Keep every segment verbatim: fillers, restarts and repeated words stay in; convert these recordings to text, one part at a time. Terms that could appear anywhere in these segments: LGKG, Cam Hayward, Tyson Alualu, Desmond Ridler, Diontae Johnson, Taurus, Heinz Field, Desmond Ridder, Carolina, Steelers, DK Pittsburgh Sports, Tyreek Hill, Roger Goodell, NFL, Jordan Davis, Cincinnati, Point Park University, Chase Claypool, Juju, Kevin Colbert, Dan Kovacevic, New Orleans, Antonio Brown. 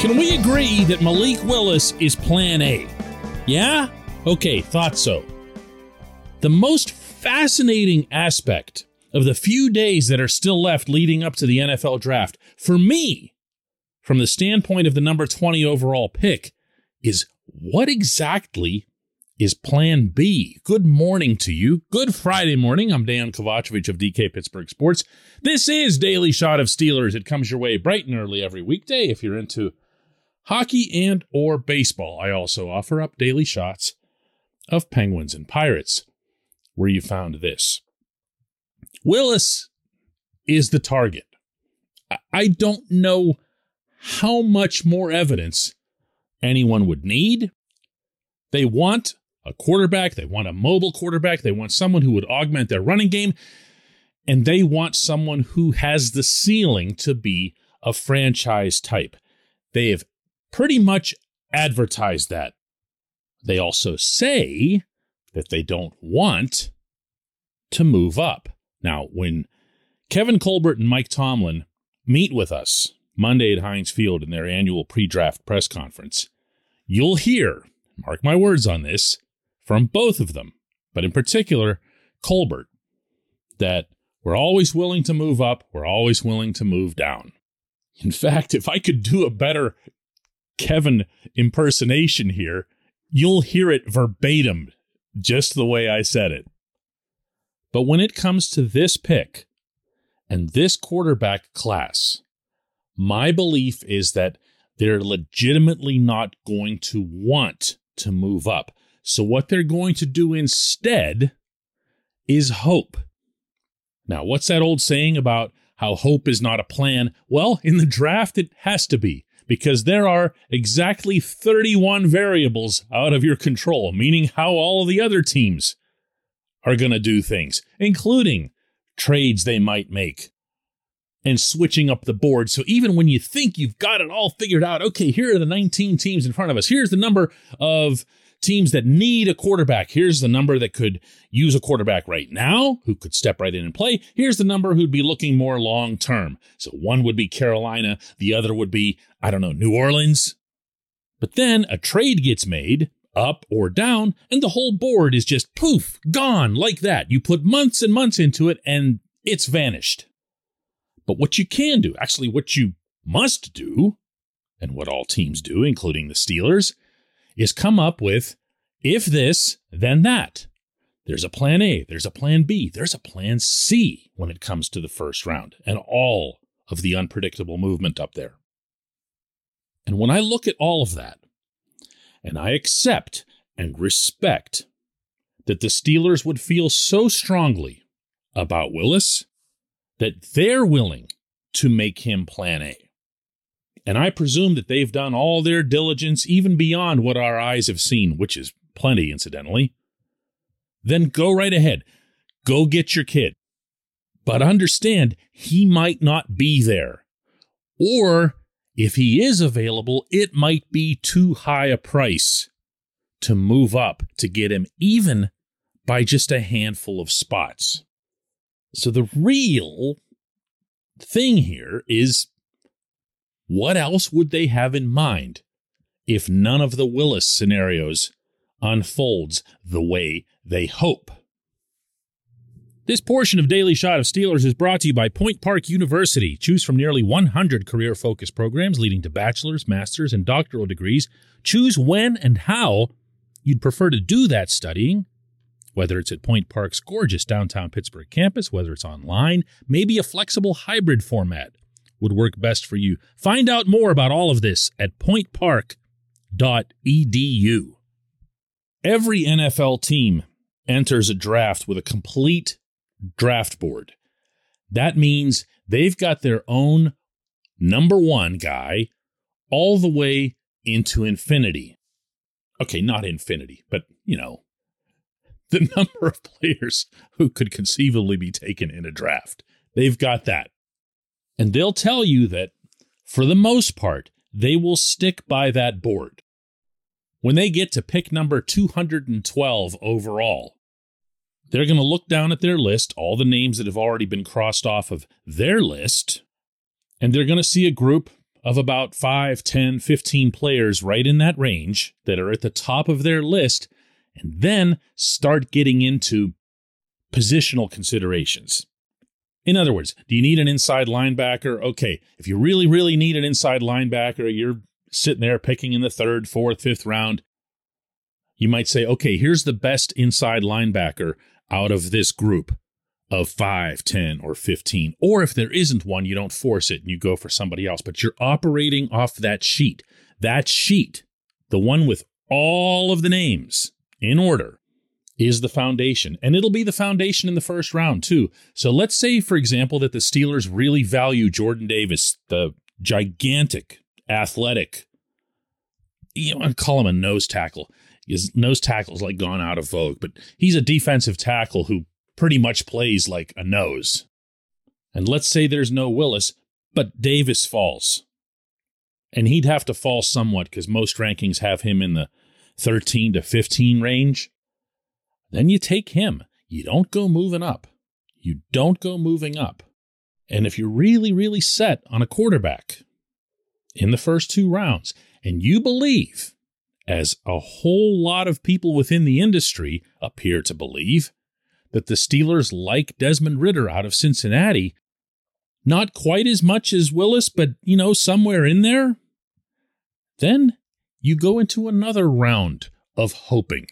Can we agree that Malik Willis is plan A? Yeah? Okay, thought so. The most fascinating aspect of the few days that are still left leading up to the N F L draft, for me, from the standpoint of the number twenty overall pick, is what exactly is plan B? Good morning to you. Good Friday morning. I'm Dan Kovacevic of D K Pittsburgh Sports. This is Daily Shot of Steelers. It comes your way bright and early every weekday if you're into hockey and or baseball. I also offer up daily shots of Penguins and Pirates, where you found this. Willis is the target. I don't know how much more evidence anyone would need. They want a quarterback. They want a mobile quarterback. They want someone who would augment their running game. And they want someone who has the ceiling to be a franchise type. They have pretty much advertised that. They also say that they don't want to move up. Now, when Kevin Colbert and Mike Tomlin meet with us Monday at Heinz Field in their annual pre-draft press conference, you'll hear, mark my words on this, from both of them, but in particular, Colbert, that we're always willing to move up, we're always willing to move down. In fact, if I could do a better Kevin impersonation here, you'll hear it verbatim, just the way I said it. But when it comes to this pick and this quarterback class, my belief is that they're legitimately not going to want to move up. So what they're going to do instead is hope. Now, what's that old saying about how hope is not a plan? Well, in the draft, it has to be, because there are exactly thirty-one variables out of your control, meaning how all of the other teams are going to do things, including trades they might make and switching up the board. So even when you think you've got it all figured out, okay, here are the nineteen teams in front of us. Here's the number of teams that need a quarterback. Here's the number that could use a quarterback right now, who could step right in and play. Here's the number who'd be looking more long-term. So one would be Carolina. The other would be, I don't know, New Orleans. But then a trade gets made, up or down, and the whole board is just poof, gone like that. You put months and months into it and it's vanished. But what you can do, actually what you must do, and what all teams do, including the Steelers, is come up with, if this, then that. There's a plan A, there's a plan B, there's a plan C when it comes to the first round and all of the unpredictable movement up there. And when I look at all of that, and I accept and respect that the Steelers would feel so strongly about Willis that they're willing to make him plan A. And I presume that they've done all their diligence, even beyond what our eyes have seen, which is plenty, incidentally. Then go right ahead. Go get your kid. But understand, he might not be there. Or, if he is available, it might be too high a price to move up to get him, even by just a handful of spots. So the real thing here is, what else would they have in mind if none of the Willis scenarios unfolds the way they hope? This portion of Daily Shot of Steelers is brought to you by Point Park University. Choose from nearly one hundred career-focused programs leading to bachelor's, master's, and doctoral degrees. Choose when and how you'd prefer to do that studying, whether it's at Point Park's gorgeous downtown Pittsburgh campus, whether it's online, maybe a flexible hybrid format would work best for you. Find out more about all of this at point park dot e d u. Every N F L team enters a draft with a complete draft board. That means they've got their own number one guy all the way into infinity. Okay, not infinity, but, you know, the number of players who could conceivably be taken in a draft. They've got that. And they'll tell you that, for the most part, they will stick by that board. When they get to pick number two hundred twelve overall, they're going to look down at their list, all the names that have already been crossed off of their list, and they're going to see a group of about five, ten, fifteen players right in that range that are at the top of their list, and then start getting into positional considerations. In other words, do you need an inside linebacker? Okay, if you really, really need an inside linebacker, you're sitting there picking in the third, fourth, fifth round. You might say, okay, here's the best inside linebacker out of this group of five, ten, or fifteen. Or if there isn't one, you don't force it and you go for somebody else. But you're operating off that sheet. That sheet, the one with all of the names in order, is the foundation. And it'll be the foundation in the first round, too. So let's say, for example, that the Steelers really value Jordan Davis, the gigantic, athletic, you know, I'd call him a nose tackle. His nose tackle's like gone out of vogue, but he's a defensive tackle who pretty much plays like a nose. And let's say there's no Willis, but Davis falls. And he'd have to fall somewhat because most rankings have him in the thirteen to fifteen range. Then you take him. You don't go moving up. You don't go moving up. And if you're really, really set on a quarterback in the first two rounds, and you believe, as a whole lot of people within the industry appear to believe, that the Steelers like Desmond Ridder out of Cincinnati, not quite as much as Willis, but, you know, somewhere in there, then you go into another round of hoping.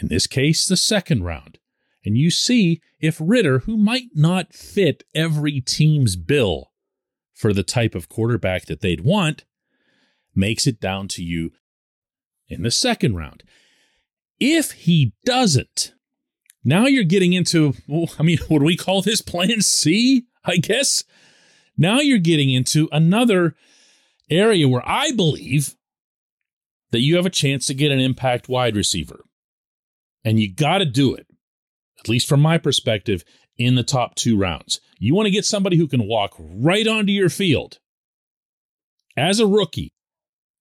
In this case, the second round. And you see if Ridder, who might not fit every team's bill for the type of quarterback that they'd want, makes it down to you in the second round. If he doesn't, now you're getting into, well, I mean, would we call this plan C, I guess? Now you're getting into another area where I believe that you have a chance to get an impact wide receiver. And you got to do it, at least from my perspective, in the top two rounds. You want to get somebody who can walk right onto your field as a rookie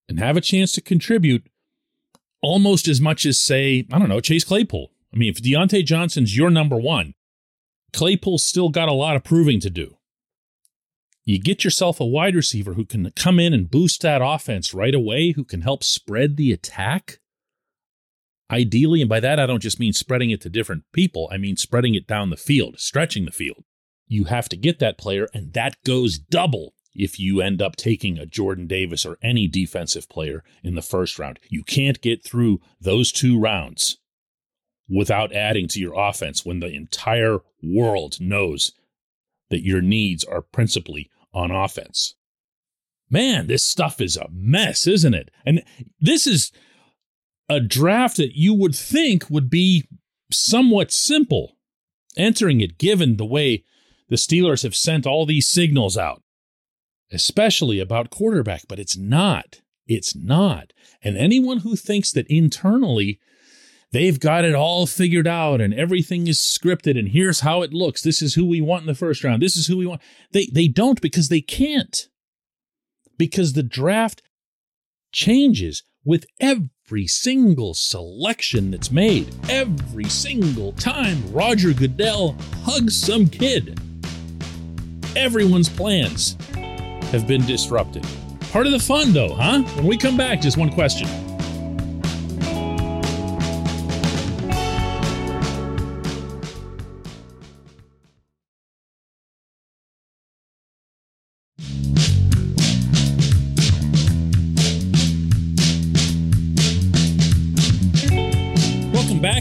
and have a chance to contribute almost as much as, say, I don't know, Chase Claypool. I mean, if Diontae Johnson's your number one, Claypool's still got a lot of proving to do. You get yourself a wide receiver who can come in and boost that offense right away, who can help spread the attack. Ideally, and by that I don't just mean spreading it to different people, I mean spreading it down the field, stretching the field. You have to get that player, and that goes double if you end up taking a Jordan Davis or any defensive player in the first round. You can't get through those two rounds without adding to your offense when the entire world knows that your needs are principally on offense. Man, this stuff is a mess, isn't it? And this is a draft that you would think would be somewhat simple entering it, given the way the Steelers have sent all these signals out, especially about quarterback, but it's not. It's not. And anyone who thinks that internally they've got it all figured out and everything is scripted and here's how it looks, this is who we want in the first round, this is who we want, they they don't, because they can't. Because the draft changes with every Every single selection that's made, every single time Roger Goodell hugs some kid, everyone's plans have been disrupted. Part of the fun, though, huh? When we come back, just one question.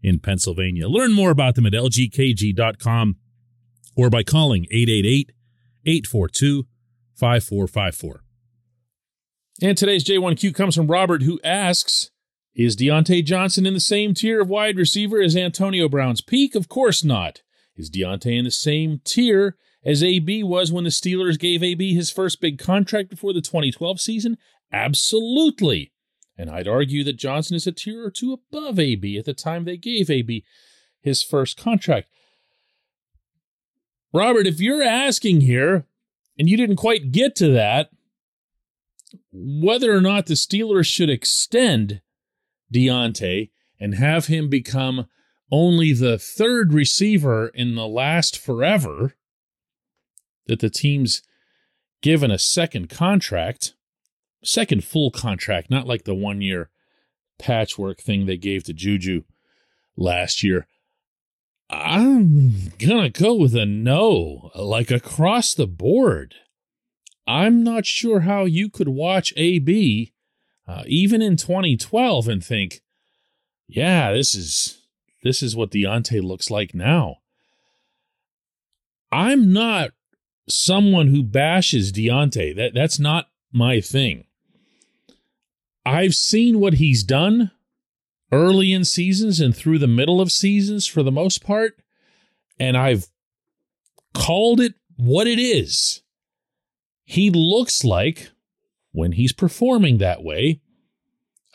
in Pennsylvania. Learn more about them at L G K G dot com or by calling eight eight eight, eight four two, five four five four. And today's J one Q comes from Robert, who asks, is Diontae Johnson in the same tier of wide receiver as Antonio Brown's peak? Of course not. Is Diontae in the same tier as A B was when the Steelers gave A B his first big contract before the twenty twelve season? Absolutely. And I'd argue that Johnson is a tier or two above A B at the time they gave A B his first contract. Robert, if you're asking here, and you didn't quite get to that, whether or not the Steelers should extend Diontae and have him become only the third receiver in the last forever that the team's given a second contract, second full contract, not like the one-year patchwork thing they gave to Juju last year. I'm going to go with a no, like across the board. I'm not sure how you could watch A B, uh, even in twenty twelve, and think, yeah, this is this is what Diontae looks like now. I'm not someone who bashes Diontae. That, that's not my thing. I've seen what he's done early in seasons and through the middle of seasons for the most part, and I've called it what it is. He looks like, when he's performing that way,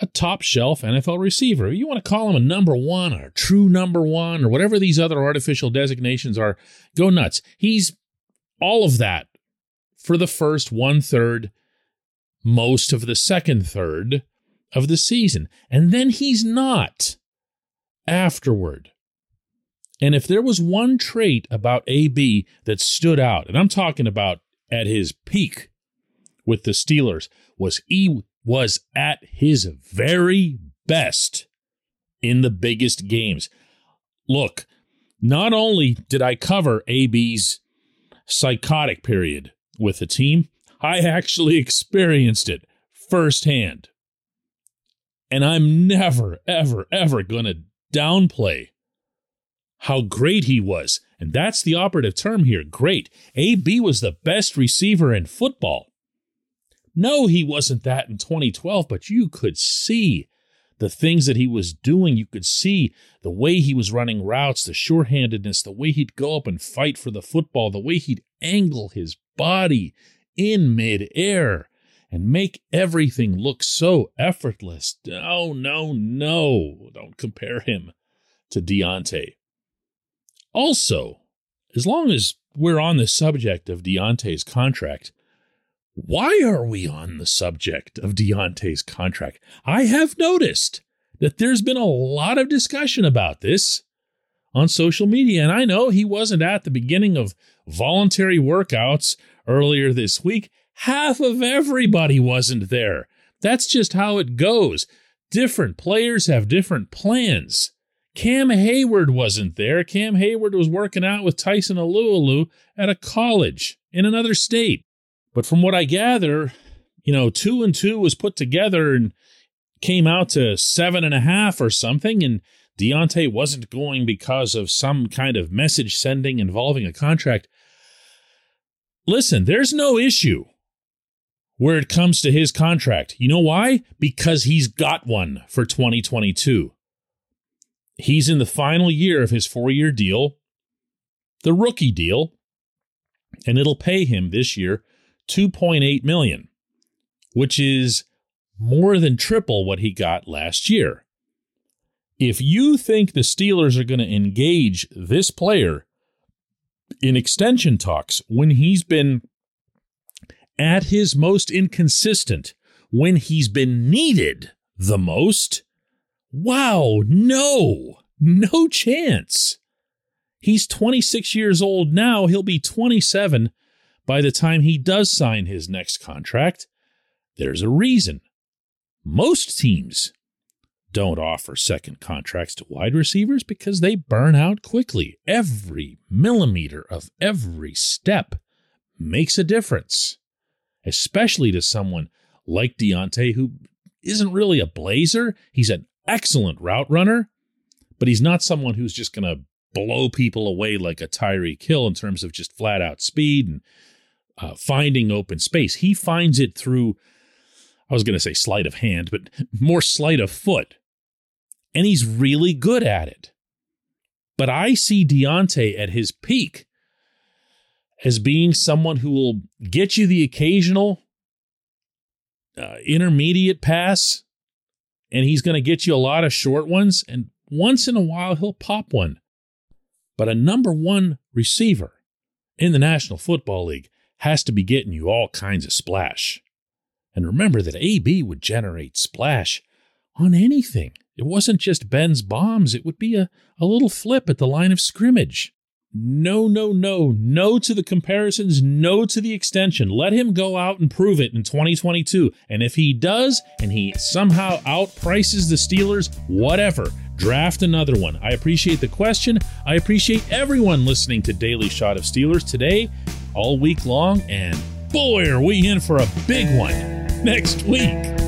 a top-shelf N F L receiver. You want to call him a number one or a true number one or whatever these other artificial designations are, go nuts. He's all of that for the first one-third, most of the second-third of the season. And then he's not afterward. And if there was one trait about A B that stood out, and I'm talking about at his peak with the Steelers, was he was at his very best in the biggest games. Look, not only did I cover A B's psychotic period with the team, I actually experienced it firsthand. And I'm never, ever, ever going to downplay how great he was. And that's the operative term here, great. A B was the best receiver in football. No, he wasn't that in twenty twelve, but you could see the things that he was doing. You could see the way he was running routes, the sure-handedness, the way he'd go up and fight for the football, the way he'd angle his body in midair and make everything look so effortless. Oh, no, no. Don't compare him to Diontae. Also, as long as we're on the subject of Diontae's contract, why are we on the subject of Diontae's contract? I have noticed that there's been a lot of discussion about this on social media, and I know he wasn't at the beginning of voluntary workouts earlier this week. Half of everybody wasn't there. That's just how it goes. Different players have different plans. Cam Hayward wasn't there. Cam Hayward was working out with Tyson Alualu at a college in another state. But from what I gather, you know, two and two was put together and came out to seven and a half or something. And Diontae wasn't going because of some kind of message sending involving a contract. Listen, there's no issue where it comes to his contract. You know why? Because he's got one for twenty twenty-two. He's in the final year of his four-year deal, the rookie deal, and it'll pay him this year two point eight million dollars, which is more than triple what he got last year. If you think the Steelers are going to engage this player in extension talks when he's been at his most inconsistent, when he's been needed the most, wow, no, no chance. He's twenty-six years old now. He'll be twenty-seven by the time he does sign his next contract. There's a reason most teams don't offer second contracts to wide receivers, because they burn out quickly. Every millimeter of every step makes a difference, especially to someone like Diontae, who isn't really a blazer. He's an excellent route runner, but he's not someone who's just going to blow people away like a Tyreek Hill in terms of just flat out speed and uh, finding open space. He finds it through, I was going to say sleight of hand, but more sleight of foot. And he's really good at it. But I see Diontae at his peak as being someone who will get you the occasional uh, intermediate pass, and he's going to get you a lot of short ones, and once in a while he'll pop one. But a number one receiver in the National Football League has to be getting you all kinds of splash. And remember that A B would generate splash on anything. It wasn't just Ben's bombs. It would be a, a little flip at the line of scrimmage. No, no, no, no to the comparisons, no to the extension. Let him go out and prove it in twenty twenty-two. And if he does, and he somehow outprices the Steelers, whatever, draft another one. I appreciate the question. I appreciate everyone listening to Daily Shot of Steelers today, all week long, and boy, are we in for a big one next week.